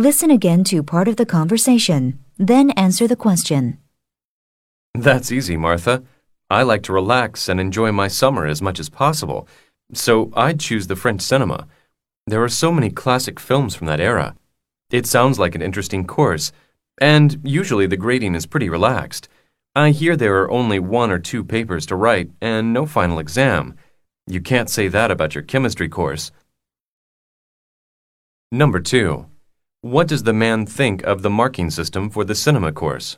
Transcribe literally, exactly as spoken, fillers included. Listen again to part of the conversation, then answer the question. That's easy, Martha. I like to relax and enjoy my summer as much as possible, so I'd choose the French cinema. There are so many classic films from that era. It sounds like an interesting course, and usually the grading is pretty relaxed. I hear there are only one or two papers to write and no final exam. You can't say that about your chemistry course. Number two. What does the man think of the marking system for the cinema course?